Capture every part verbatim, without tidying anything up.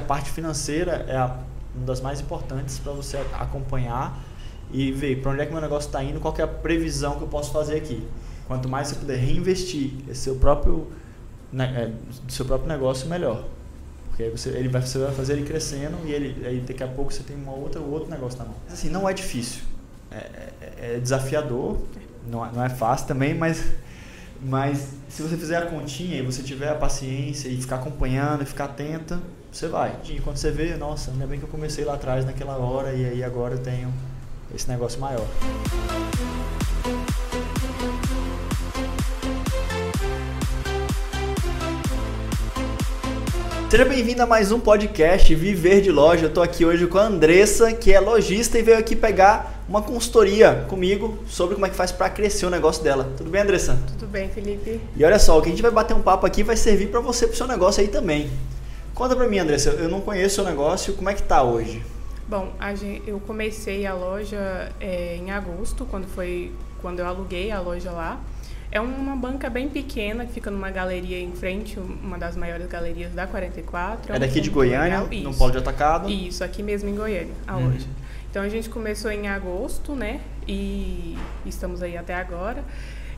A parte financeira é a, uma das mais importantes para você acompanhar e ver para onde é que meu negócio está indo, qual que é a previsão que eu posso fazer aqui. Quanto mais você puder reinvestir seu próprio, né, seu próprio negócio, melhor. Porque aí você, ele vai, você vai fazer ele crescendo e ele, aí daqui a pouco você tem uma outra, outro negócio na mão. Assim, não é difícil, é, é desafiador, não é, não é fácil também, mas... Mas se você fizer a continha e você tiver a paciência e ficar acompanhando e ficar atenta, você vai. E quando você vê, nossa, ainda bem que eu comecei lá atrás naquela hora e aí agora eu tenho esse negócio maior. Seja bem-vindo a mais um podcast Viver de Loja. Eu tô aqui hoje com a Andressa, que é lojista e veio aqui pegar uma consultoria comigo sobre como é que faz para crescer o negócio dela. Tudo bem, Andressa? Tudo bem, Felipe. E olha só, o que a gente vai bater um papo aqui vai servir para você, para o seu negócio aí também. Conta para mim, Andressa, eu não conheço o seu negócio, como é que tá hoje? Bom, a gente, eu comecei a loja é, em agosto, quando, foi, quando eu aluguei a loja lá. É uma banca bem pequena, que fica numa galeria em frente, uma das maiores galerias da quarenta e quatro. É daqui de Goiânia, no Polo de Atacado? Isso, aqui mesmo em Goiânia, a uhum. loja. Então, a gente começou em agosto, né, e estamos aí até agora,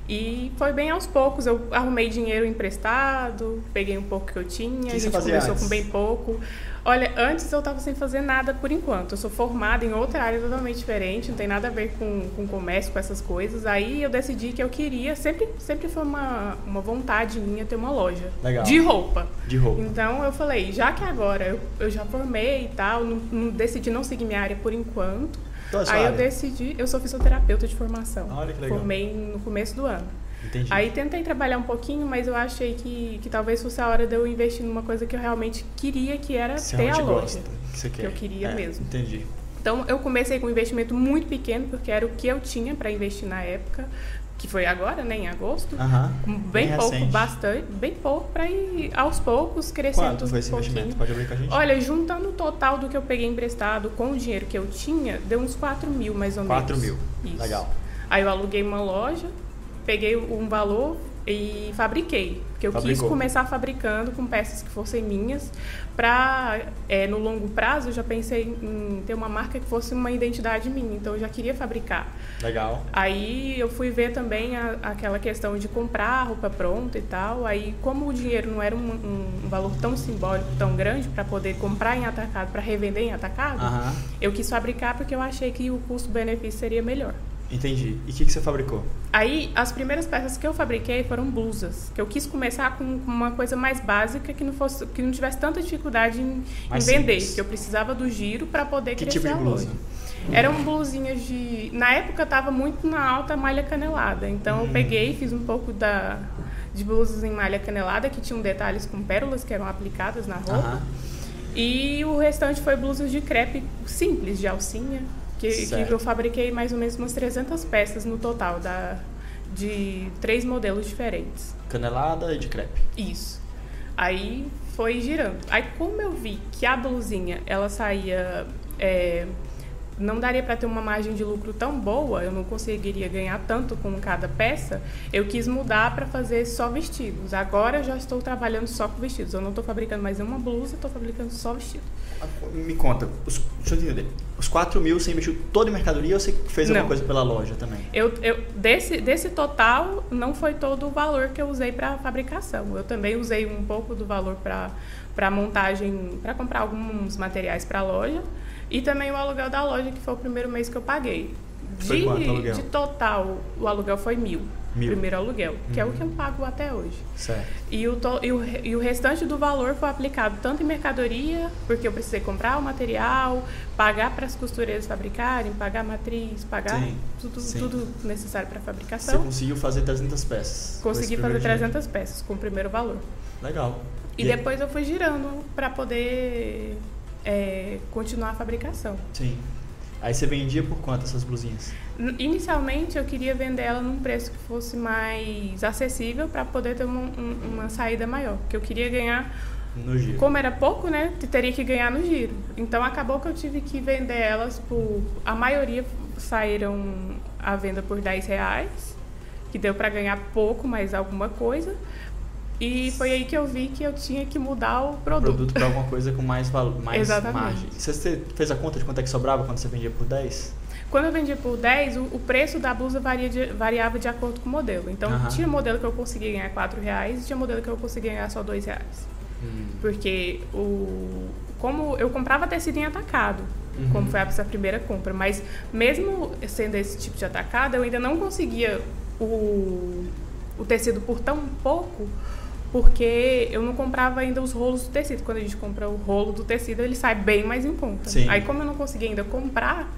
e foi bem aos poucos, eu arrumei dinheiro emprestado, peguei um pouco que eu tinha, que a gente começou antes? Com bem pouco. Olha, antes eu estava sem fazer nada por enquanto, eu sou formada em outra área totalmente diferente, não tem nada a ver com, com comércio, com essas coisas, aí eu decidi que eu queria, sempre, sempre foi uma, uma vontade minha ter uma loja. Legal. De roupa. De roupa. Então eu falei, já que agora eu, eu já formei e tal, não, não, decidi não seguir minha área por enquanto, então, aí área? eu decidi, eu sou fisioterapeuta de formação, olha que legal. Formei no começo do ano. Entendi. Aí tentei trabalhar um pouquinho, mas eu achei que, que talvez fosse a hora de eu investir numa coisa que eu realmente queria, que era você ter a loja. Gosta, que você quer. Que eu queria é, mesmo. Entendi. Então, eu comecei com um investimento muito pequeno, porque era o que eu tinha para investir na época, que foi agora, né, em agosto. Uh-huh. Bem, bem pouco, recente. Bastante, bem pouco, para ir aos poucos crescendo. Quanto foi esse um investimento? Pode abrir com a gente? Olha, juntando o total do que eu peguei emprestado com o dinheiro que eu tinha, deu uns quatro mil, mais ou menos. quatro mil, isso. Legal. Aí eu aluguei uma loja. Peguei um valor e fabriquei, porque eu Fabricou. quis começar fabricando com peças que fossem minhas, para é, no longo prazo eu já pensei em ter uma marca que fosse uma identidade minha, então eu já queria fabricar. Legal. Aí eu fui ver também a, aquela questão de comprar roupa pronta e tal, aí como o dinheiro não era um, um valor tão simbólico, tão grande para poder comprar em atacado, para revender em atacado, uh-huh. eu quis fabricar porque eu achei que o custo-benefício seria melhor. Entendi. E o que, que você fabricou? Aí, as primeiras peças que eu fabriquei foram blusas, que eu quis começar com uma coisa mais básica, que não, fosse, que não tivesse tanta dificuldade em, em vender, que eu precisava do giro para poder que crescer tipo de a blusa? Loja. Eram blusinhas de... Na época, estava muito na alta malha canelada, então hum. eu peguei e fiz um pouco da, de blusas em malha canelada, que tinham detalhes com pérolas que eram aplicadas na roupa, uh-huh. e o restante foi blusas de crepe simples, de alcinha. Que, que eu fabriquei mais ou menos umas trezentas peças no total, da, de três modelos diferentes. Canelada e de crepe. Isso. Aí foi girando. Aí como eu vi que a blusinha, ela saía... É, não daria para ter uma margem de lucro tão boa, eu não conseguiria ganhar tanto com cada peça, eu quis mudar para fazer só vestidos. Agora eu já estou trabalhando só com vestidos. Eu não estou fabricando mais nenhuma blusa, estou fabricando só vestido. Me conta, os, deixa eu entender, os quatro mil você investiu todo em mercadoria ou você fez alguma não. coisa pela loja também? Eu, eu, desse, desse total, não foi todo o valor que eu usei para fabricação. Eu também usei um pouco do valor para para montagem, para comprar alguns materiais para a loja. E também o aluguel da loja, que foi o primeiro mês que eu paguei. Foi de, quanto aluguel? De total, o aluguel foi mil. mil. Primeiro aluguel, uhum. que é o que eu pago até hoje. Certo. E o, to, e, o, e o restante do valor foi aplicado tanto em mercadoria, porque eu precisei comprar o material, pagar para as costureiras fabricarem, pagar a matriz, pagar sim, tudo, sim. tudo necessário para a fabricação. Você conseguiu fazer trezentas peças? Consegui fazer trezentas peças com o primeiro valor. Legal. E, e depois eu fui girando para poder... É, continuar a fabricação. Sim. Aí você vendia por quanto essas blusinhas? Inicialmente eu queria vender ela num preço que fosse mais acessível para poder ter uma, um, uma saída maior, porque eu queria ganhar no giro. Como era pouco, né? Teria que ganhar no giro. Então acabou que eu tive que vender elas por... A maioria saíram à venda por dez reais, que deu para ganhar pouco, mas alguma coisa. E foi aí que eu vi que eu tinha que mudar o produto. O produto para alguma coisa com mais, valor, mais Exatamente. margem. Você fez a conta de quanto é que sobrava quando você vendia por dez? Quando eu vendia por dez, o, o preço da blusa varia de, variava de acordo com o modelo. Então, uhum. tinha modelo que eu conseguia ganhar quatro reais e tinha modelo que eu conseguia ganhar só dois reais. Hum. Porque o, como eu comprava tecido em atacado, uhum. como foi essa primeira compra. Mas mesmo sendo esse tipo de atacado, eu ainda não conseguia o, o tecido por tão pouco... Porque eu não comprava ainda os rolos do tecido. Quando a gente compra o rolo do tecido, ele sai bem mais em conta. Sim. Aí, como eu não conseguia ainda comprar,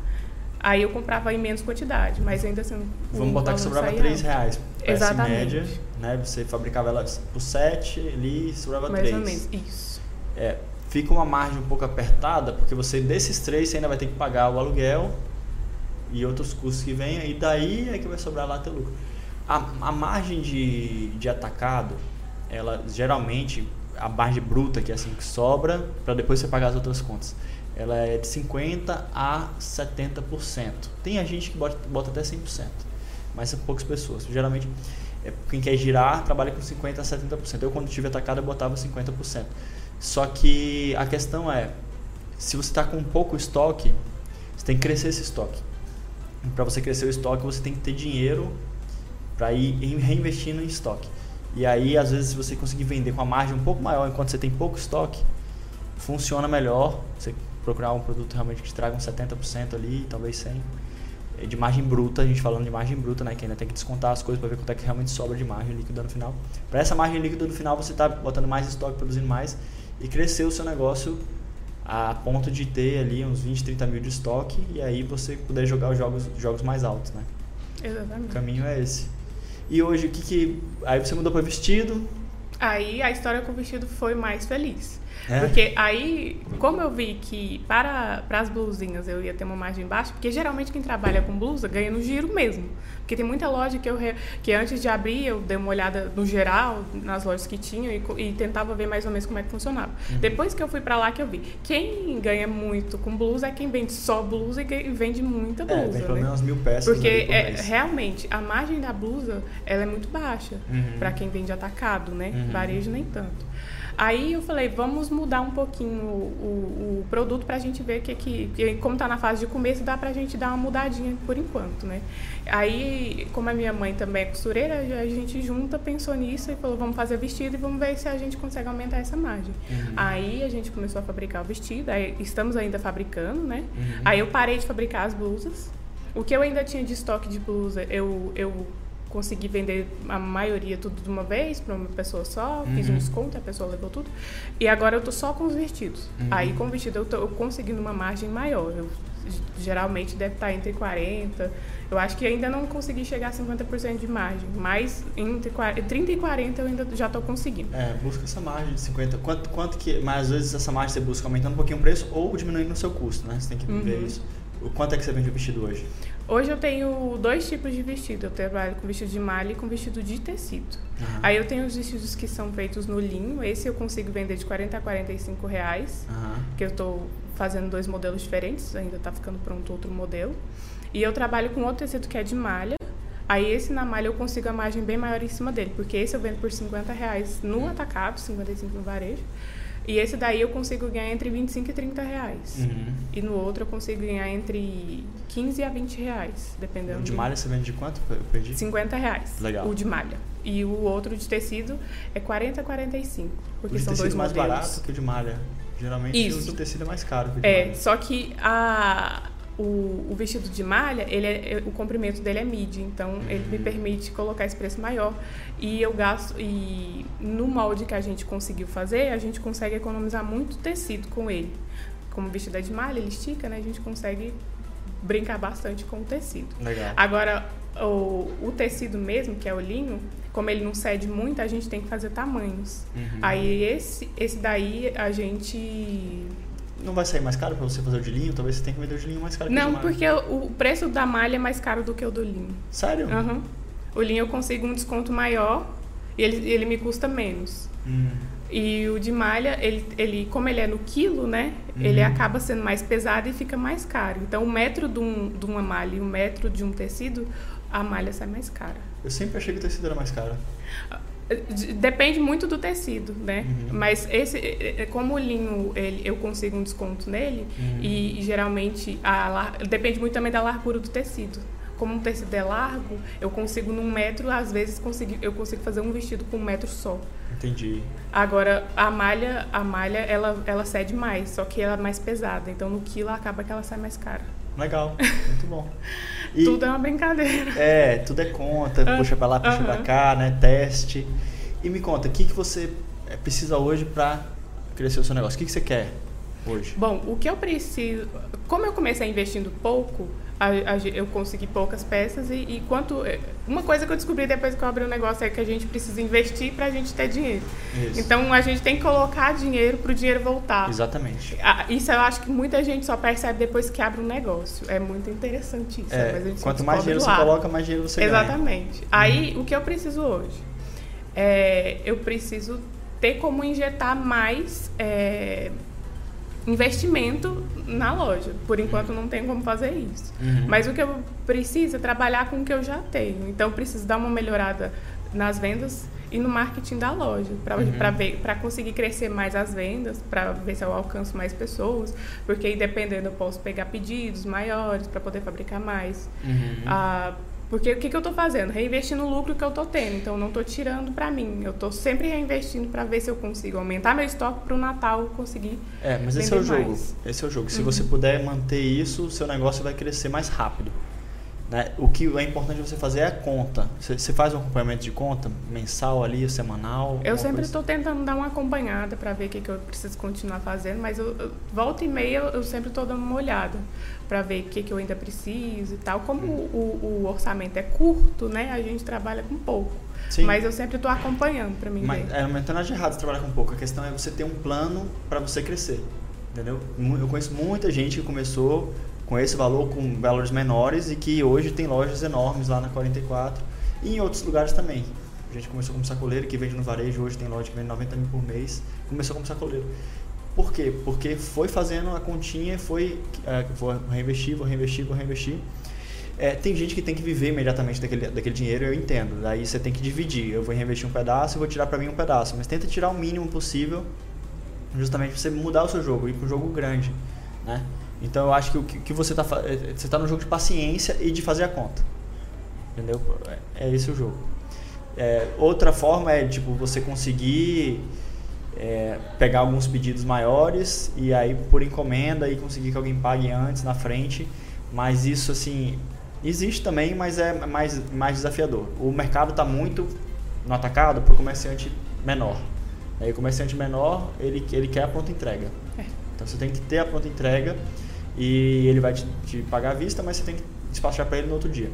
aí eu comprava em menos quantidade. Mas ainda assim... Vamos botar que sobrava três reais. Exatamente. Essa média, né? Você fabricava ela por sete, ali sobrava três. Mais ou menos, isso. É, fica uma margem um pouco apertada, porque você, desses três, você ainda vai ter que pagar o aluguel e outros custos que vêm. E daí é que vai sobrar lá teu lucro. A, a margem de, de atacado... ela geralmente, a margem bruta, que é assim que sobra, para depois você pagar as outras contas, ela é de cinquenta por cento a setenta por cento. Tem a gente que bota, bota até cem por cento, mas são poucas pessoas. Geralmente, é, quem quer girar, trabalha com cinquenta por cento a setenta por cento. Eu, quando tive atacado, eu botava cinquenta por cento. Só que a questão é, se você está com pouco estoque, você tem que crescer esse estoque. Para você crescer o estoque, você tem que ter dinheiro para ir reinvestindo em estoque. E aí, às vezes, se você conseguir vender com a margem um pouco maior, enquanto você tem pouco estoque, funciona melhor. Você procurar um produto realmente que te traga uns setenta por cento ali, talvez cem por cento. De margem bruta, a gente falando de margem bruta, né? Que ainda tem que descontar as coisas para ver quanto é que realmente sobra de margem líquida no final. Para essa margem líquida no final, você está botando mais estoque, produzindo mais e crescer o seu negócio a ponto de ter ali uns vinte, trinta mil de estoque e aí você poder jogar os jogos, jogos mais altos, né? Exatamente. O caminho é esse. E hoje, o que que... Aí você mudou para vestido? Aí a história com o vestido foi mais feliz. É? Porque aí, como eu vi que para, para as blusinhas eu ia ter uma margem baixa, porque geralmente quem trabalha com blusa ganha no giro mesmo. Porque tem muita loja que, eu, que antes de abrir eu dei uma olhada no geral, nas lojas que tinham e, e tentava ver mais ou menos como é que funcionava. Uhum. Depois que eu fui para lá que eu vi, quem ganha muito com blusa é quem vende só blusa e vende muita blusa. É, vende pelo menos mil peças. Porque é, realmente a margem da blusa ela é muito baixa, uhum. para quem vende atacado, né? Uhum. Varejo nem tanto. Aí eu falei, vamos mudar um pouquinho o, o produto para a gente ver que, que, como está na fase de começo, dá para a gente dar uma mudadinha por enquanto, né? Aí, como a minha mãe também é costureira, a gente junta, pensou nisso e falou, vamos fazer vestido e vamos ver se a gente consegue aumentar essa margem. Uhum. Aí a gente começou a fabricar o vestido, aí estamos ainda fabricando, né? Uhum. Aí eu parei de fabricar as blusas. O que eu ainda tinha de estoque de blusa, eu... eu consegui vender a maioria tudo de uma vez para uma pessoa só, uhum. fiz um desconto, a pessoa levou tudo. E agora eu tô só com os vestidos. Uhum. Aí com o vestido eu tô eu conseguindo uma margem maior. Eu, geralmente deve estar entre quarenta por cento. Eu acho que ainda não consegui chegar a cinquenta por cento de margem, mas entre trinta e quarenta por cento eu ainda já tô conseguindo. É, busca essa margem de cinquenta por cento. Quanto, quanto que, mas às vezes essa margem você busca aumentando um pouquinho o preço ou diminuindo o seu custo, né? Você tem que ver uhum. isso. O quanto é que você vende o vestido hoje? Hoje eu tenho dois tipos de vestido. Eu trabalho com vestido de malha e com vestido de tecido. Uhum. Aí eu tenho os vestidos que são feitos no linho. Esse eu consigo vender de quarenta a quarenta e cinco reais. Uhum. Que eu tô fazendo dois modelos diferentes. Ainda tá ficando pronto outro modelo. E eu trabalho com outro tecido que é de malha. Aí esse na malha eu consigo a margem bem maior em cima dele. Porque esse eu vendo por cinquenta reais no uhum. atacado, cinquenta e cinco reais no varejo. E esse daí eu consigo ganhar entre vinte e cinco e trinta reais. Uhum. E no outro eu consigo ganhar entre quinze a vinte reais, dependendo. O de malha você vende de quanto? Eu perdi? cinquenta reais. Legal. O de malha. E o outro de tecido é quarenta a quarenta e cinco. Porque são dois modelos. O de tecido é mais barato que o de malha. Geralmente o de tecido é mais caro que o de malha. É, só que a... O, o vestido de malha, ele é, o comprimento dele é midi, então uhum. ele me permite colocar esse preço maior. E eu gasto, e no molde que a gente conseguiu fazer, a gente consegue economizar muito tecido com ele. Como o vestido é de malha, ele estica, né? A gente consegue brincar bastante com o tecido. Legal. Agora, o, o tecido mesmo, que é o linho, como ele não cede muito, a gente tem que fazer tamanhos. Uhum. Aí esse, esse daí a gente... Não vai sair mais caro para você fazer o de linho? Talvez você tenha que vender o de linho mais caro que o de malha. Não, porque o preço da malha é mais caro do que o do linho. Sério? Uhum. O linho eu consigo um desconto maior e ele, ele me custa menos. Hum. E o de malha, ele, ele, como ele é no quilo, né? Hum. Ele acaba sendo mais pesado e fica mais caro. Então, o metro de, um, de uma malha e o metro de um tecido, a malha sai mais cara. Eu sempre achei que o tecido era mais caro. Depende muito do tecido, né? Uhum. Mas esse, como o linho ele, eu consigo um desconto nele, uhum. e, e geralmente a, depende muito também da largura do tecido. Como um tecido é largo, eu consigo num metro, às vezes consigo, eu consigo fazer um vestido com um metro só. Entendi. Agora, a malha, a malha ela, ela cede mais, só que ela é mais pesada. Então, no quilo, acaba que ela sai mais cara. Legal, muito bom. E tudo é uma brincadeira. É, tudo é conta, uh, puxa pra lá, puxa uh-huh. pra cá, né? Teste. E me conta, o que, que você precisa hoje pra crescer o seu negócio? O que, que você quer hoje? Bom, o que eu preciso... Como eu comecei investindo pouco... eu consegui poucas peças e, e quanto uma coisa que eu descobri depois que eu abri o negócio é que a gente precisa investir para a gente ter dinheiro. Isso. Então a gente tem que colocar dinheiro para o dinheiro voltar. Exatamente. Isso eu acho que muita gente só percebe depois que abre um negócio. É muito interessante isso. É, mas a gente quanto mais dinheiro você coloca, mais dinheiro você Exatamente. ganha. Exatamente. Aí uhum. o que eu preciso hoje é, eu preciso ter como injetar mais é, investimento na loja. Por enquanto não tem como fazer isso. Uhum. Mas o que eu preciso é trabalhar com o que eu já tenho. Então eu preciso dar uma melhorada nas vendas e no marketing da loja, para uhum. para ver, para conseguir crescer mais as vendas, para ver se eu alcanço mais pessoas, porque aí dependendo eu posso pegar pedidos maiores para poder fabricar mais. Uhum. Ah, porque o que, que eu estou fazendo? Reinvestindo o lucro que eu estou tendo. Então, eu não estou tirando para mim. Eu estou sempre reinvestindo para ver se eu consigo aumentar meu estoque para o Natal conseguir. É, mas esse é o jogo. Mais. Esse é o jogo. Se uhum. você puder manter isso, o seu negócio vai crescer mais rápido. Né? O que é importante você fazer é a conta. Você, você faz um acompanhamento de conta mensal ali, semanal? Eu sempre estou tentando dar uma acompanhada para ver o que, que eu preciso continuar fazendo, mas eu, eu, volta e meia eu, eu sempre estou dando uma olhada para ver o que, que eu ainda preciso e tal. Como hum. o, o orçamento é curto, né, a gente trabalha com pouco. Sim. Mas eu sempre estou acompanhando para mim mas, ver. É, não é errado trabalhar com pouco. A questão é você ter um plano para você crescer. Entendeu? Eu conheço muita gente que começou com esse valor, com valores menores e que hoje tem lojas enormes lá na quarenta e quatro e em outros lugares também. A gente começou como sacoleiro, que vende no varejo, hoje tem loja que vende noventa mil por mês, começou como sacoleiro. Por quê? Porque foi fazendo a continha, foi é, vou reinvestir, vou reinvestir, vou reinvestir. É, tem gente que tem que viver imediatamente daquele, daquele dinheiro, eu entendo, daí você tem que dividir, eu vou reinvestir um pedaço, eu vou tirar para mim um pedaço, mas tenta tirar o mínimo possível justamente para você mudar o seu jogo, ir para um jogo grande, né? Então eu acho que o que você está você tá no jogo de paciência e de fazer a conta, entendeu? É esse o jogo. É, outra forma é tipo você conseguir é, pegar alguns pedidos maiores e aí por encomenda e conseguir que alguém pague antes na frente, mas isso assim existe também, mas é mais mais desafiador. O mercado está muito no atacado para o comerciante menor. Aí o comerciante menor ele ele quer a pronta entrega. É. Então você tem que ter a pronta entrega. E ele vai te, te pagar à vista, mas você tem que despachar para ele no outro dia.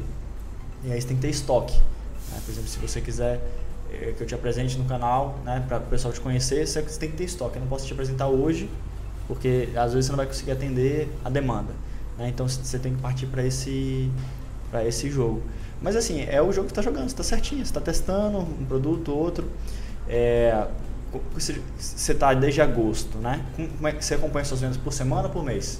E aí você tem que ter estoque. Né? Por exemplo, se você quiser que eu te apresente no canal, né, para o pessoal te conhecer, você tem que ter estoque. Eu não posso te apresentar hoje, porque às vezes você não vai conseguir atender a demanda. Né? Então você tem que partir para esse, para esse jogo. Mas assim, é o jogo que você está jogando, você está certinho, você está testando um produto, outro. É, você está desde agosto, né? Como é que você acompanha suas vendas por semana ou por mês?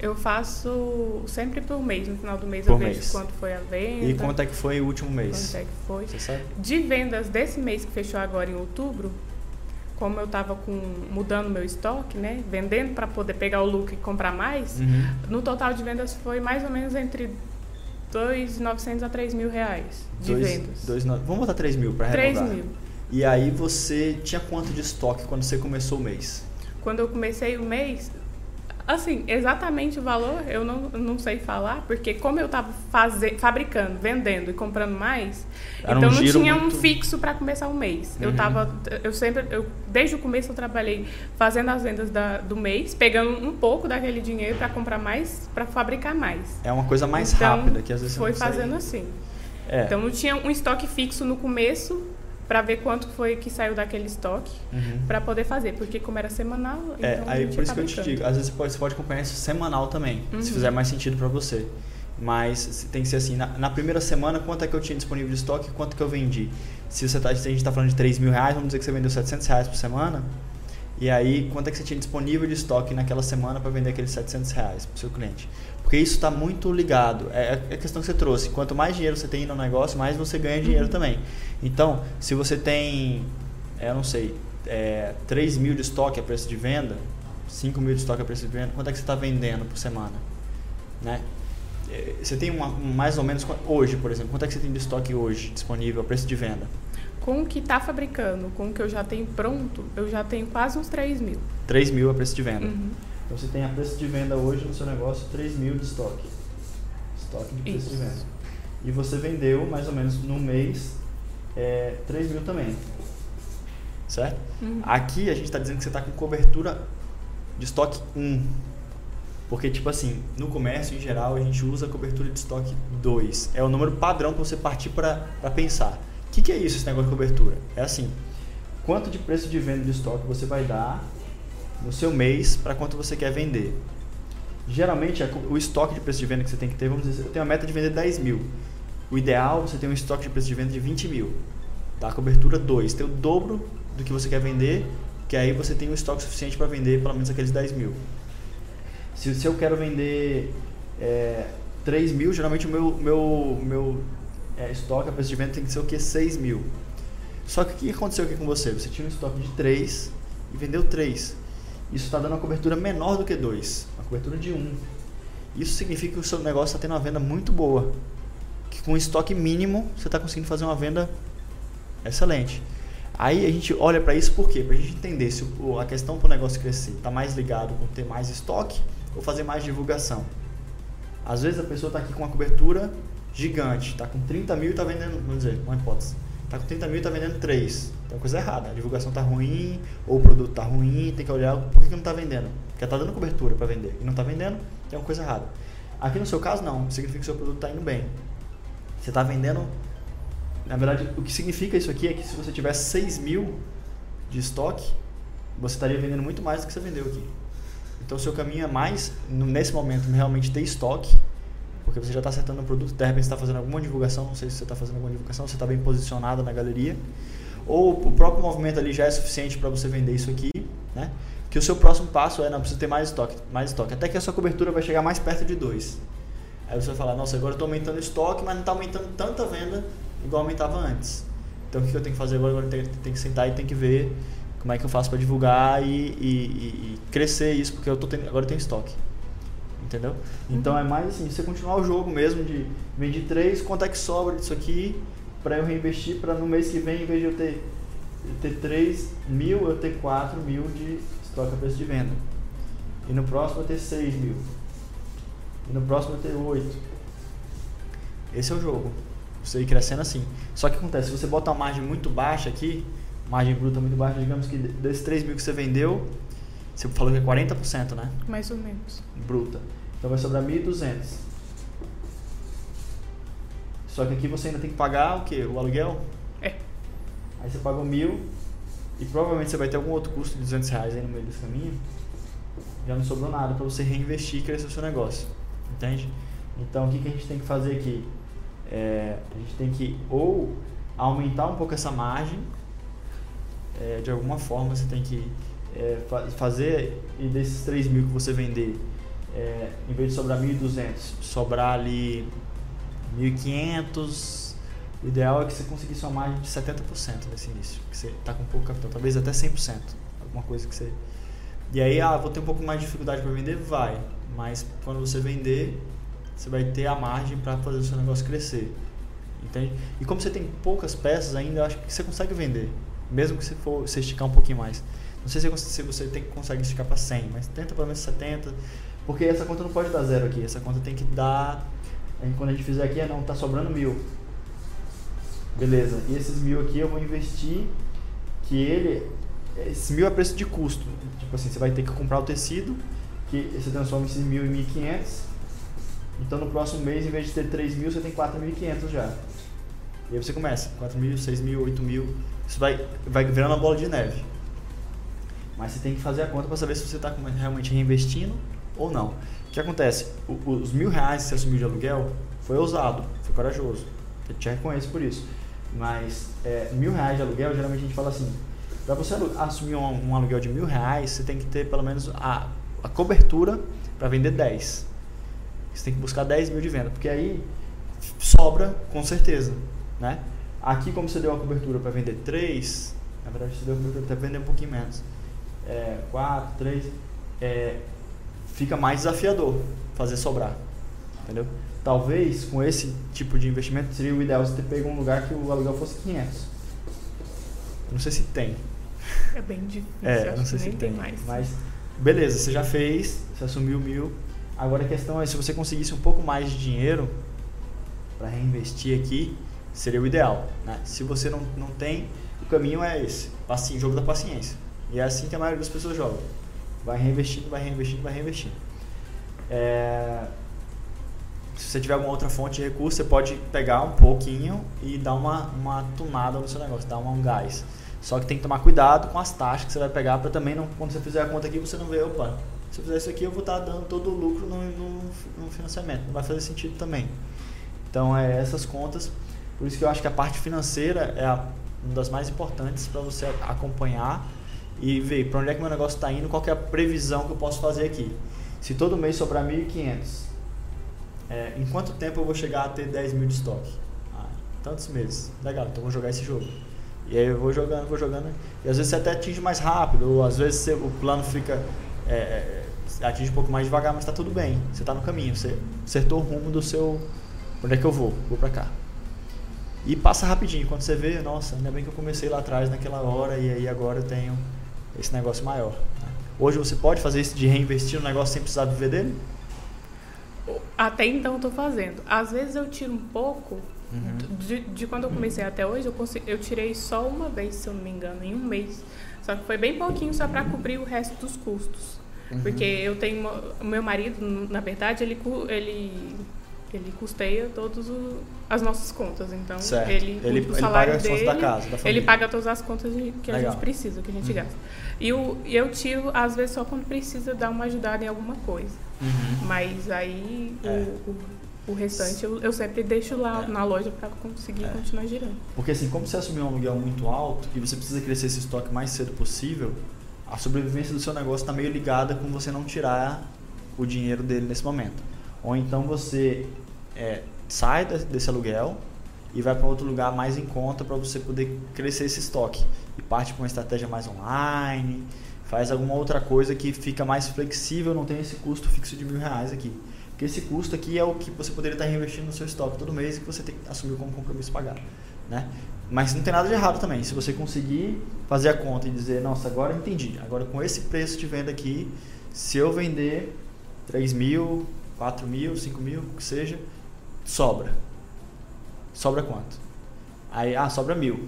Eu faço sempre por mês, no final do mês por eu vejo mês. Quanto foi a venda. E quanto é que foi o último mês? Quanto é que foi. Você sabe? De vendas desse mês que fechou agora em outubro, como eu estava mudando meu estoque, né, vendendo para poder pegar o lucro e comprar mais, uhum. no total de vendas foi mais ou menos entre dois mil e novecentos a três mil reais de dois, vendas. Dois, no... Vamos botar três mil para arredondar. três mil. E aí você tinha quanto de estoque quando você começou o mês? Quando eu comecei o mês... Assim, exatamente o valor eu não, não sei falar, porque como eu estava fabricando, vendendo e comprando mais, era então um não tinha muito... um fixo para começar o mês. Uhum. Eu tava, eu sempre, eu, desde o começo eu trabalhei fazendo as vendas da, do mês, pegando um pouco daquele dinheiro para comprar mais, para fabricar mais. É uma coisa mais então, rápida que às vezes você foi não fazendo assim. É. Então não tinha um estoque fixo no começo, para ver quanto foi que saiu daquele estoque, uhum. para poder fazer, porque como era semanal, é, então aí por isso que eu te digo, às vezes você pode, você pode acompanhar isso semanal também, uhum. se fizer mais sentido para você, mas tem que ser assim, na, na primeira semana, quanto é que eu tinha disponível de estoque, quanto que eu vendi, se, você tá, se a gente está falando de três mil reais, vamos dizer que você vendeu setecentos reais por semana, E aí, quanto é que você tinha disponível de estoque naquela semana para vender aqueles setecentos reais para o seu cliente? Porque isso está muito ligado. É a questão que você trouxe. Quanto mais dinheiro você tem no negócio, mais você ganha dinheiro uhum. também. Então, se você tem, eu não sei, é, três mil de estoque a preço de venda, cinco mil de estoque a preço de venda, quanto é que você está vendendo por semana? Né? Você tem uma, mais ou menos, hoje, por exemplo, quanto é que você tem de estoque hoje disponível a preço de venda? Com o que está fabricando, com o que eu já tenho pronto, eu já tenho quase uns três mil. três mil a preço de venda. Uhum. Então, você tem a preço de venda hoje no seu negócio três mil de estoque. Estoque de preço Isso. de venda. E você vendeu, mais ou menos, no mês, é, três mil também. Certo? Uhum. Aqui, a gente está dizendo que você está com cobertura de estoque um. Porque, tipo assim, no comércio, em geral, a gente usa a cobertura de estoque dois. É o número padrão para você partir para pensar. O que, que é isso, esse negócio de cobertura? É assim, quanto de preço de venda de estoque você vai dar no seu mês para quanto você quer vender. Geralmente, o estoque de preço de venda que você tem que ter, vamos dizer, eu tenho a meta de vender dez mil. O ideal, você tem um estoque de preço de venda de vinte mil. Tá? Cobertura dois, tem o dobro do que você quer vender, que aí você tem um estoque suficiente para vender pelo menos aqueles dez mil. Se, se eu quero vender é, três mil, geralmente o meu... meu, meu É, estoque, a preço de venda tem que ser o que? seis mil. Só que o que aconteceu aqui com você? Você tinha um estoque de três e vendeu três. Isso está dando uma cobertura menor do que dois, uma cobertura de um. Isso significa que o seu negócio está tendo uma venda muito boa. Que com um estoque mínimo você está conseguindo fazer uma venda excelente. Aí a gente olha para isso por quê? Para a gente entender se a questão para o negócio crescer está mais ligado com ter mais estoque ou fazer mais divulgação. Às vezes a pessoa está aqui com uma cobertura gigante, tá com trinta mil e tá vendendo, vamos dizer, uma hipótese, tá com trinta mil e tá vendendo três, tem uma coisa errada, a divulgação tá ruim, ou o produto tá ruim, tem que olhar por que, que não tá vendendo, porque tá dando cobertura para vender e não tá vendendo, tem uma coisa errada. Aqui no seu caso não, significa que o seu produto tá indo bem, você tá vendendo, na verdade o que significa isso aqui é que se você tivesse seis mil de estoque, você estaria vendendo muito mais do que você vendeu aqui. Então o seu caminho é mais, nesse momento, realmente ter estoque, porque você já está acertando o produto, de repente você está fazendo alguma divulgação, não sei se você está fazendo alguma divulgação, você está bem posicionado na galeria, ou o próprio movimento ali já é suficiente para você vender isso aqui, né? Que o seu próximo passo é, não, preciso ter mais estoque, mais estoque, até que a sua cobertura vai chegar mais perto de dois. Aí você vai falar, nossa, agora eu estou aumentando o estoque, mas não está aumentando tanta venda igual aumentava antes. Então o que eu tenho que fazer agora? Agora eu tenho, tenho que sentar e tenho que ver como é que eu faço para divulgar e, e, e crescer isso, porque eu tô tendo, agora eu tenho estoque. Entendeu? Então uhum. é mais assim, você continuar o jogo mesmo de vender três, quanto é que sobra disso aqui para eu reinvestir, para no mês que vem, em vez de eu ter, ter três mil, eu ter quatro mil de estoque a preço de venda. E no próximo eu ter seis mil. E no próximo eu ter oito. Esse é o jogo. Você ir crescendo assim. Só que acontece, se você botar uma margem muito baixa aqui, margem bruta muito baixa, digamos que desses três mil que você vendeu, você falou que é quarenta por cento, né? Mais ou menos. Bruta. Então vai sobrar mil e duzentos. Só que aqui você ainda tem que pagar o quê? O aluguel? É. Aí você pagou mil e provavelmente você vai ter algum outro custo de duzentos reais aí no meio desse caminho. Já não sobrou nada para você reinvestir e crescer o seu negócio. Entende? Então o que, que a gente tem que fazer aqui? É, a gente tem que ou aumentar um pouco essa margem. É, de alguma forma você tem que... É, fazer e desses três mil que você vender, é, em vez de sobrar mil e duzentos, sobrar ali mil e quinhentos. O ideal é que você conseguisse uma margem de setenta por cento nesse início, que você está com pouco capital, talvez até cem por cento, alguma coisa que você... E aí, ah, vou ter um pouco mais de dificuldade para vender? Vai, mas quando você vender, você vai ter a margem para fazer o seu negócio crescer, entende? E como você tem poucas peças ainda, eu acho que você consegue vender, mesmo que você for se esticar um pouquinho mais. Não sei se você, se você tem, consegue esticar para cem, mas tenta pelo menos setenta, porque essa conta não pode dar zero aqui, essa conta tem que dar... Quando a gente fizer aqui, não, tá sobrando mil. Beleza, e esses mil aqui eu vou investir, que ele... Esse mil é preço de custo, tipo assim, você vai ter que comprar o tecido, que você transforma esses mil em mil e quinhentos, então no próximo mês, em vez de ter três mil, você tem quatro mil e quinhentos já. E aí você começa, quatro mil, seis mil, oito mil, isso vai, vai virando uma bola de neve. Mas você tem que fazer a conta para saber se você está realmente reinvestindo ou não. O que acontece? O, os mil reais que você assumiu de aluguel foi ousado, foi corajoso. Eu te reconheço por isso. Mas é, mil reais de aluguel, geralmente a gente fala assim, Para você assumir um, um aluguel de mil reais, você tem que ter pelo menos a, a cobertura para vender dez. Você tem que buscar dez mil de venda, porque aí sobra com certeza, né? Aqui, como você deu uma cobertura para vender três, na verdade você deu uma cobertura para vender um pouquinho menos, é, quatro, três, é, fica mais desafiador fazer sobrar, entendeu? Talvez com esse tipo de investimento seria o ideal você ter pego um lugar que o aluguel fosse quinhentos. Não sei se tem. É bem difícil. É, não sei se tem mais. Mas beleza, você já fez, você assumiu mil. Agora a questão é, se você conseguisse um pouco mais de dinheiro para reinvestir aqui, seria o ideal, né? Se você não, não tem, o caminho é esse, paci- jogo da paciência. E é assim que a maioria das pessoas joga. Vai reinvestindo, vai reinvestindo, vai reinvestindo. É... Se você tiver alguma outra fonte de recurso, você pode pegar um pouquinho e dar uma, uma tunada no seu negócio, dar uma, um gás. Só que tem que tomar cuidado com as taxas que você vai pegar, para também, não, quando você fizer a conta aqui, você não vê, opa, se eu fizer isso aqui, eu vou estar dando todo o lucro no, no, no financiamento. Não vai fazer sentido também. Então, é essas contas. Por isso que eu acho que a parte financeira é a, uma das mais importantes para você acompanhar e ver para onde é que meu negócio está indo, qual que é a previsão que eu posso fazer aqui. Se todo mês sobrar mil e quinhentos, É, em quanto tempo eu vou chegar a ter dez mil de estoque? Ah, tantos meses. Legal, então eu vou jogar esse jogo. E aí eu vou jogando, vou jogando. E às vezes você até atinge mais rápido, ou às vezes você, o plano fica... É, atinge um pouco mais devagar, mas está tudo bem. Você está no caminho, você acertou o rumo do seu... Onde é que eu vou? Vou para cá. E passa rapidinho. Quando você vê, nossa, ainda bem que eu comecei lá atrás naquela hora, e aí agora eu tenho esse negócio maior. Hoje você pode fazer isso de reinvestir no negócio sem precisar viver dele? Até então eu estou fazendo. Às vezes eu tiro um pouco. Uhum. de, de quando eu comecei até hoje, eu, consegui, eu tirei só uma vez, se eu não me engano, em um mês. Só que foi bem pouquinho, só para cobrir o resto dos custos. Uhum. Porque eu tenho... O meu marido, na verdade, ele, ele, ele custeia todas as nossas contas. Então, certo. ele, ele, o salário ele paga dele, as contas da casa, da família. Ele paga todas as contas que Legal. A gente precisa, que a gente uhum. gasta. E eu, eu tiro, às vezes, só quando precisa dar uma ajudada em alguma coisa. Uhum. Mas aí é. o, o, o restante eu, eu sempre deixo lá é. na loja para conseguir é. continuar girando. Porque assim, como você assumiu um aluguel muito alto e você precisa crescer esse estoque o mais cedo possível, a sobrevivência do seu negócio está meio ligada com você não tirar o dinheiro dele nesse momento. Ou então você é, sai desse aluguel e vai para outro lugar mais em conta para você poder crescer esse estoque. E parte para uma estratégia mais online... Faz alguma outra coisa que fica mais flexível, não tem esse custo fixo de mil reais aqui. Porque esse custo aqui é o que você poderia estar reinvestindo no seu estoque todo mês e que você tem que assumir como compromisso pagar, né? Mas não tem nada de errado também. Se você conseguir fazer a conta e dizer, nossa, agora eu entendi. Agora com esse preço de venda aqui, se eu vender três mil, quatro mil, cinco mil, o que seja, sobra. Sobra quanto? Aí, ah, sobra mil.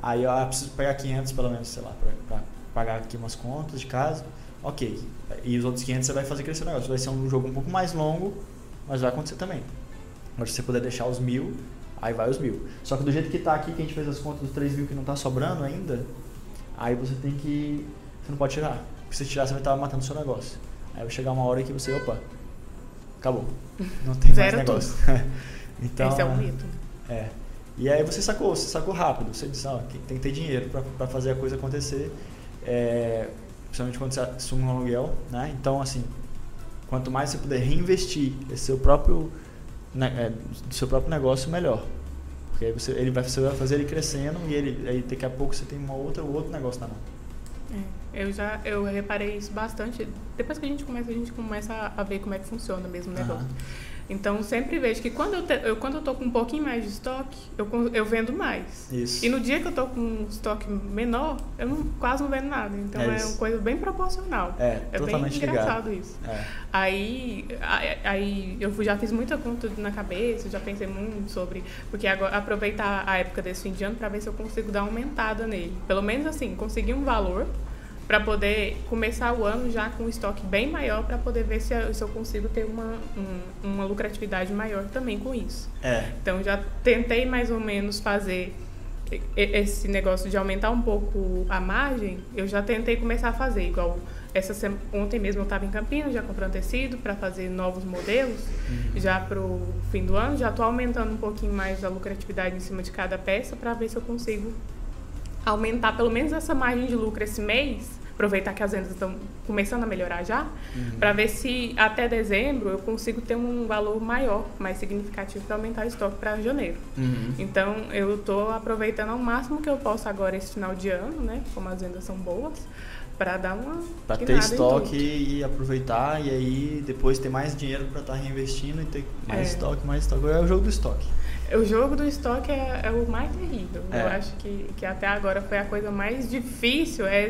Aí eu preciso pegar quinhentos pelo menos, sei lá, para... pagar aqui umas contas de casa, ok. E os outros quinhentos você vai fazer crescer o negócio. Vai ser um jogo um pouco mais longo, mas vai acontecer também. Mas se você puder deixar os mil, aí vai os mil. Só que do jeito que está aqui, que a gente fez as contas dos três mil que não está sobrando ainda, aí você tem que... Você não pode tirar. Porque se você tirar, você vai estar matando o seu negócio. Aí vai chegar uma hora que você, opa, acabou. Não tem mais negócio. Então, esse é um mito. É. E aí você sacou, você sacou rápido. Você disse, ó, tem que ter dinheiro para fazer a coisa acontecer. É, principalmente quando você assume um aluguel, né? Então, assim, quanto mais você puder reinvestir esse seu próprio, né, seu próprio negócio, melhor. Porque aí você, ele vai, você vai fazer ele crescendo e ele, aí daqui a pouco você tem uma outra, um outro negócio na mão. É, eu já eu reparei isso bastante. Depois que a gente começa, a gente começa a ver como é que funciona mesmo o negócio. Uhum. Então, sempre vejo que quando eu, te, eu, quando eu tô com um pouquinho mais de estoque, eu, eu vendo mais. Isso. E no dia que eu tô com um estoque menor, eu não, quase não vendo nada. Então, é, é uma coisa bem proporcional. É, é totalmente bem engraçado ligado. Isso. É. Aí, aí, eu já fiz muita conta na cabeça, já pensei muito sobre... Porque agora, aproveitar a época desse fim de ano para ver se eu consigo dar uma aumentada nele. Pelo menos assim, conseguir um valor... para poder começar o ano já com um estoque bem maior, para poder ver se eu, se eu consigo ter uma, um, uma lucratividade maior também com isso. É. Então, já tentei mais ou menos fazer esse negócio de aumentar um pouco a margem, eu já tentei começar a fazer, igual essa semana, ontem mesmo eu estava em Campinas, já comprando tecido para fazer novos modelos, uhum. já para o fim do ano, já estou aumentando um pouquinho mais a lucratividade em cima de cada peça para ver se eu consigo aumentar pelo menos essa margem de lucro esse mês, aproveitar que as vendas estão começando a melhorar já, uhum. para ver se até dezembro eu consigo ter um valor maior, mais significativo, para aumentar o estoque para janeiro. Uhum. Então, eu estou aproveitando ao máximo que eu posso agora esse final de ano, né? Como as vendas são boas, para dar uma... Para ter estoque e aproveitar, e aí depois ter mais dinheiro para estar tá reinvestindo e ter mais é. estoque, mais estoque. É o jogo do estoque. O jogo do estoque é, é o mais terrível. É. Eu acho que, que até agora foi a coisa mais difícil, é,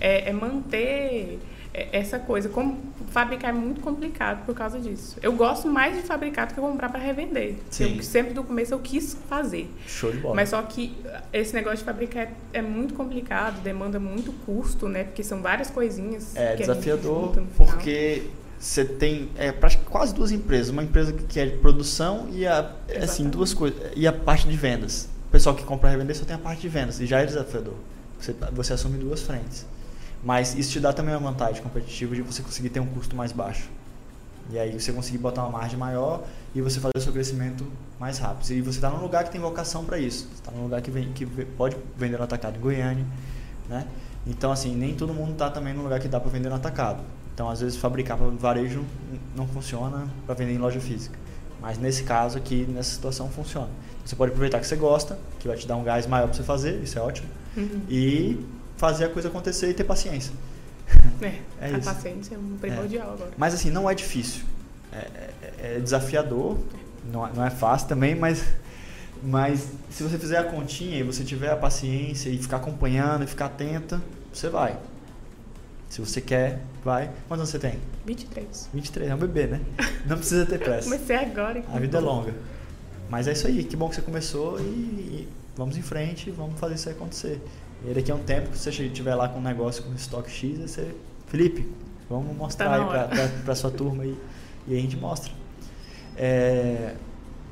é, é manter essa coisa. Como fabricar é muito complicado por causa disso. Eu gosto mais de fabricar do que comprar para revender. Sim. Eu, sempre do começo eu quis fazer. Show de bola. Mas só que esse negócio de fabricar é, é muito complicado, demanda muito custo, né? Porque são várias coisinhas. É que desafiador, porque... Você tem é, quase duas empresas, uma empresa que é de produção e a, assim, duas coisas, e a parte de vendas. O pessoal que compra e revender só tem a parte de vendas e já é desafiador. Você, você assume duas frentes. Mas isso te dá também uma vantagem competitiva de você conseguir ter um custo mais baixo. E aí você conseguir botar uma margem maior e você fazer o seu crescimento mais rápido. E você está num lugar que tem vocação para isso. Você está num lugar que, vem, que pode vender no atacado em Goiânia. Né? Então, assim, nem todo mundo está também num lugar que dá para vender no atacado. Então, às vezes, fabricar para varejo não funciona para vender em loja física. Mas, nesse caso aqui, nessa situação, funciona. Você pode aproveitar que você gosta, que vai te dar um gás maior para você fazer, isso é ótimo. Uhum. E fazer a coisa acontecer e ter paciência. É, é a isso. paciência é um primordial é. agora. Mas, assim, não é difícil. É, é, é desafiador, não é, não é fácil também, mas, mas se você fizer a continha e você tiver a paciência e ficar acompanhando e ficar atenta, você vai. Se você quer, vai. Quantos anos você tem? vinte e três. vinte e três, é um bebê, né? Não precisa ter pressa. Comecei agora. A vida é longa. Mas é isso aí, que bom que você começou e, e vamos em frente, vamos fazer isso aí acontecer. E daqui a um tempo, se você estiver lá com um negócio com estoque X, você... Felipe, vamos mostrar tá aí pra, pra, pra sua turma aí. E aí a gente mostra. É,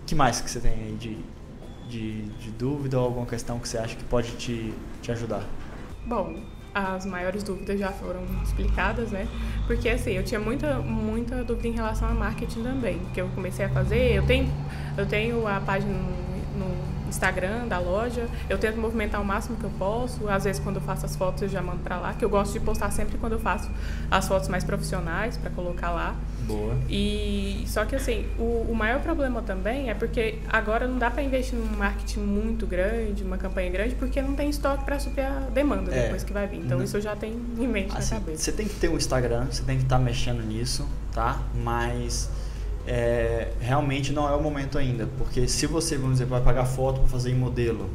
que mais que você tem aí de, de, de dúvida ou alguma questão que você acha que pode te, te ajudar? Bom... As maiores dúvidas já foram explicadas, né? Porque, assim, eu tinha muita, muita dúvida em relação a marketing também, que eu comecei a fazer. Eu tenho, eu tenho a página no, no Instagram da loja, eu tento movimentar o máximo que eu posso. Às vezes, quando eu faço as fotos, eu já mando pra lá, que eu gosto de postar sempre quando eu faço as fotos mais profissionais, pra colocar lá. Boa. E, só que, assim, o, o maior problema também é porque agora não dá pra investir num marketing muito grande, uma campanha grande, porque não tem estoque pra suprir a demanda é. depois que vai vir. Então, não. isso eu já tenho em mente assim, na cabeça. Você tem que ter um Instagram, você tem que estar tá mexendo nisso, tá? Mas... É, realmente não é o momento ainda, porque se você, vamos dizer, vai pagar foto para fazer em modelo,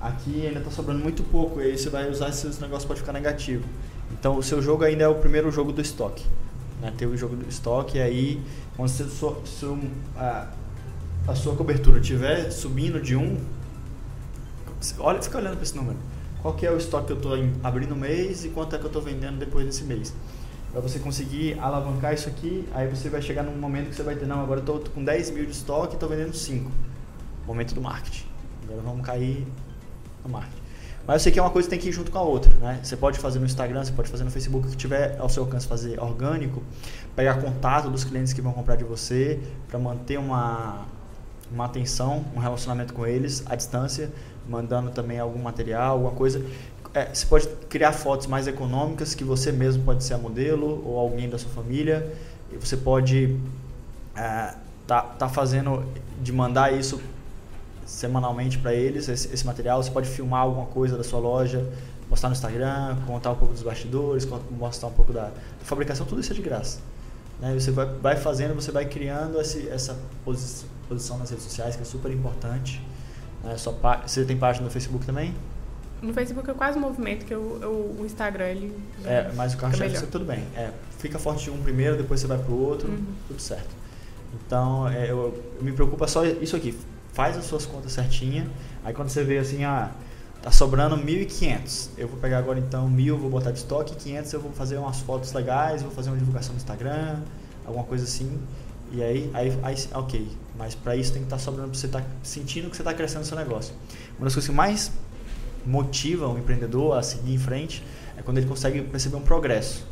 aqui ainda está sobrando muito pouco e aí você vai usar esses negócios, pode ficar negativo. Então o seu jogo ainda é o primeiro jogo do estoque, né? Tem o jogo do estoque e aí quando você, sua, sua, a, a sua cobertura estiver subindo de um, olha, fica olhando para esse número, qual que é o estoque que eu estou abrindo no mês e quanto é que eu estou vendendo depois desse mês. Para você conseguir alavancar isso aqui, aí você vai chegar num momento que você vai ter, não, agora eu estou com dez mil de estoque e estou vendendo cinco. Momento do marketing. Agora vamos cair no marketing. Mas eu sei que é uma coisa que tem que ir junto com a outra, né? Você pode fazer no Instagram, você pode fazer no Facebook, o que tiver ao seu alcance fazer orgânico, pegar contato dos clientes que vão comprar de você, para manter uma, uma atenção, um relacionamento com eles, à distância, mandando também algum material, alguma coisa... É, você pode criar fotos mais econômicas que você mesmo pode ser a modelo ou alguém da sua família. E você pode é, tá, tá fazendo de mandar isso semanalmente para eles, esse, esse material. Você pode filmar alguma coisa da sua loja, postar no Instagram, contar um pouco dos bastidores, mostrar um pouco da, da fabricação. Tudo isso é de graça. Né? Você vai, vai fazendo, você vai criando esse, essa posi- posição nas redes sociais que é super importante. Né? Sua pá- você tem página no Facebook também? No Facebook eu quase movimento, que eu, eu, o Instagram ele é, mas o carro-chefe você tudo bem. É, fica forte de um primeiro, depois você vai pro outro, uhum. tudo certo. Então, é, eu, eu me preocupa só isso aqui. Faz as suas contas certinha. Aí quando você vê assim, ah, tá sobrando mil e quinhentos. Eu vou pegar agora então mil, vou botar de estoque, quinhentos eu vou fazer umas fotos legais, vou fazer uma divulgação no Instagram, alguma coisa assim. E aí, aí, aí ok. Mas para isso tem que estar tá sobrando pra você estar tá sentindo que você tá crescendo o seu negócio. Uma das coisas que mais motiva o empreendedor a seguir em frente é quando ele consegue perceber um progresso,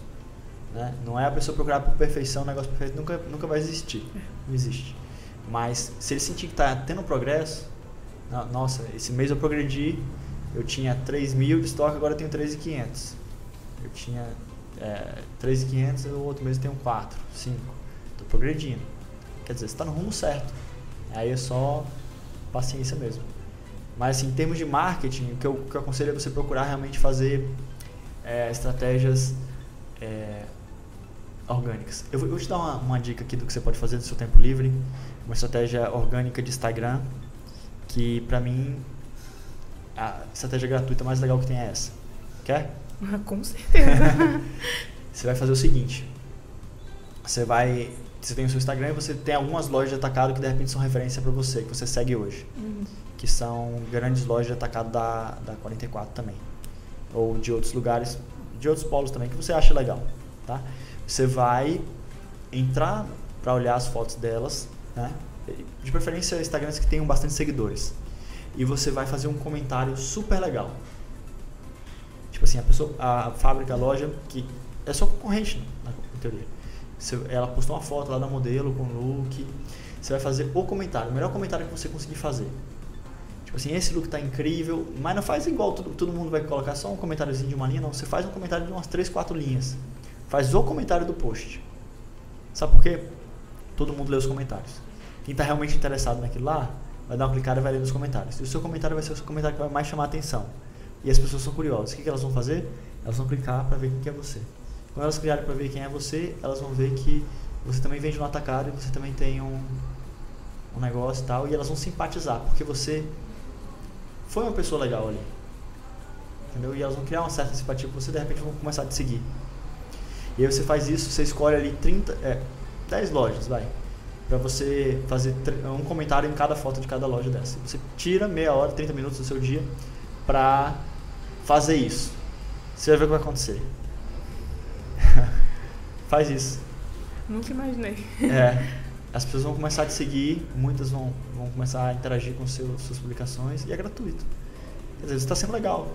né? Não é a pessoa procurar por perfeição, o negócio perfeito nunca, nunca vai existir, não existe. Mas se ele sentir que está tendo um progresso, nossa, esse mês eu progredi eu tinha três mil de estoque, agora eu tenho três mil e quinhentos. Eu tinha é, três mil e quinhentos e no outro mês eu tenho quatro, cinco. Estou progredindo. Quer dizer, você está no rumo certo. Aí é só paciência mesmo. Mas assim, em termos de marketing, o que eu, que eu aconselho é você procurar realmente fazer é, estratégias é, orgânicas. Eu vou, eu vou te dar uma, uma dica aqui do que você pode fazer no seu tempo livre. Uma estratégia orgânica de Instagram, que pra mim a estratégia gratuita mais legal que tem é essa. Quer? Ah, com certeza. Você vai fazer o seguinte. Você vai... Você tem o seu Instagram e você tem algumas lojas de atacado que de repente são referência pra você, que você segue hoje. Uhum. Que são grandes lojas de atacado da, da quarenta e quatro também. Ou de outros lugares, de outros polos também, que você acha legal. Tá? Você vai entrar pra olhar as fotos delas, né? De preferência Instagrams que tenham bastante seguidores. E você vai fazer um comentário super legal. Tipo assim, a pessoa, a fábrica, a loja, que é só concorrente, na teoria. Você, ela postou uma foto lá da modelo com look. Você vai fazer o comentário, o melhor comentário que você conseguir fazer. Tipo assim, esse look tá incrível, mas não faz igual todo, todo mundo vai colocar só um comentáriozinho de uma linha, não. Você faz um comentário de umas três, quatro linhas. Faz o comentário do post. Sabe por quê? Todo mundo lê os comentários. Quem está realmente interessado naquilo lá, vai dar uma clicada e vai ler nos comentários. E o seu comentário vai ser o seu comentário que vai mais chamar a atenção. E as pessoas são curiosas. O que, que elas vão fazer? Elas vão clicar para ver quem que é você. Quando elas clicarem para ver quem é você, elas vão ver que você também vende no atacado e você também tem um, um negócio e tal. E elas vão simpatizar, porque você foi uma pessoa legal ali. Entendeu? E elas vão criar uma certa simpatia por você e de repente vão começar a te seguir. E aí você faz isso, você escolhe ali trinta, é, dez lojas, vai. Pra você fazer um comentário em cada foto de cada loja dessa. Você tira meia hora, trinta minutos do seu dia pra fazer isso. Você vai ver o que vai acontecer. Faz isso. Nunca imaginei. É, as pessoas vão começar a te seguir, muitas vão, vão começar a interagir com seu, suas publicações e é gratuito. Quer dizer, você tá sendo legal,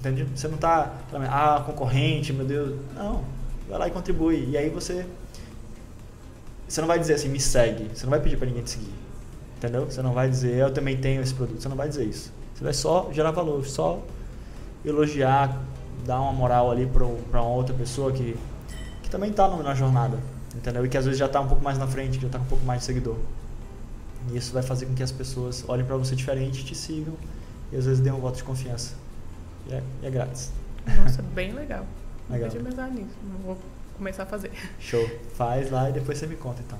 entende? Você não tá, ah, concorrente, meu Deus. Não, vai lá e contribui. E aí você... Você não vai dizer assim, me segue. Você não vai pedir para ninguém te seguir. Entendeu? Você não vai dizer, eu também tenho esse produto. Você não vai dizer isso. Você vai só gerar valor, só elogiar, dar uma moral ali para uma outra pessoa que, que também está na jornada. Entendeu? E que às vezes já está um pouco mais na frente, que já está com um pouco mais de seguidor. E isso vai fazer com que as pessoas olhem para você diferente, te sigam e às vezes dêem um voto de confiança. E é, e é grátis. Nossa, bem legal. Legal. Não vou pensar nisso. Não vou... começar a fazer. Show. Faz lá e depois você me conta, então.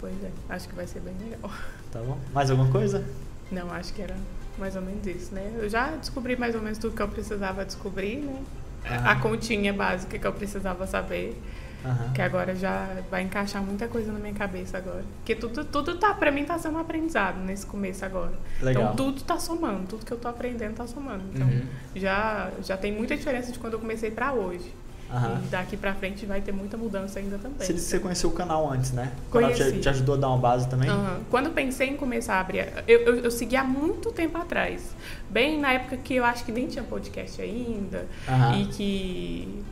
Pois é. Acho que vai ser bem legal. Tá bom. Mais alguma coisa? Não, acho que era mais ou menos isso, né? Eu já descobri mais ou menos tudo que eu precisava descobrir, né? Ah. A continha básica que eu precisava saber. Aham. Que agora já vai encaixar muita coisa na minha cabeça agora. Porque tudo, tudo tá, pra mim tá sendo um aprendizado nesse começo agora. Legal. Então tudo tá somando. Tudo que eu tô aprendendo tá somando. Então uhum. já, já tem muita diferença de quando eu comecei pra hoje. Uhum. E daqui pra frente vai ter muita mudança ainda também. Você disse que você conheceu o canal antes, né? O canal te, te ajudou a dar uma base também? Uhum. Quando eu pensei em começar a abrir, eu, eu, eu segui há muito tempo atrás. Bem na época que eu acho que nem tinha podcast ainda. Uhum. E que...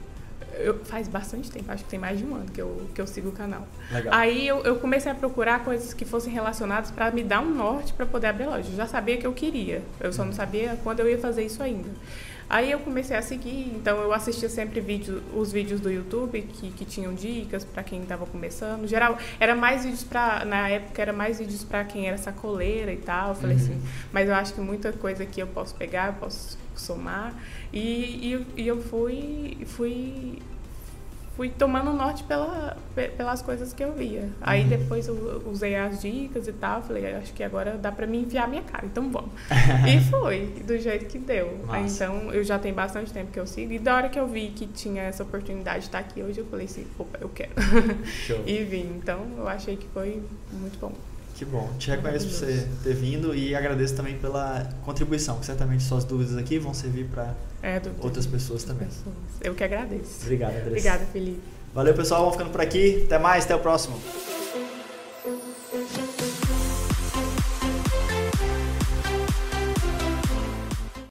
Eu, faz bastante tempo, acho que tem mais de um ano que eu, que eu sigo o canal. Legal. Aí eu, eu comecei a procurar coisas que fossem relacionadas para me dar um norte para poder abrir loja. Eu já sabia que eu queria, eu só não sabia quando eu ia fazer isso ainda. Aí eu comecei a seguir, então eu assistia sempre vídeo, os vídeos do YouTube que, que tinham dicas para quem estava começando. No geral, era mais vídeos para, na época era mais vídeos para quem era sacoleira e tal. Eu falei uhum. assim, mas eu acho que muita coisa que eu posso pegar, eu posso somar. E, e, e eu fui, fui, fui tomando norte pela, pelas coisas que eu via. Uhum. Aí depois eu usei as dicas e tal. Falei, acho que agora dá pra me enfiar a minha cara, então vamos. E foi, do jeito que deu. Nossa. Então eu já tenho bastante tempo que eu sigo. E da hora que eu vi que tinha essa oportunidade de estar aqui hoje, eu falei assim, opa, eu quero. Show. E vim. Então eu achei que foi muito bom. Que bom, te reconheço por você ter vindo e agradeço também pela contribuição, que certamente suas dúvidas aqui vão servir para é, outras pessoas também. Pessoas. Eu que agradeço. Obrigado, Andressa. Obrigada, Felipe. Valeu, pessoal. Vamos ficando por aqui. Até mais, até o próximo.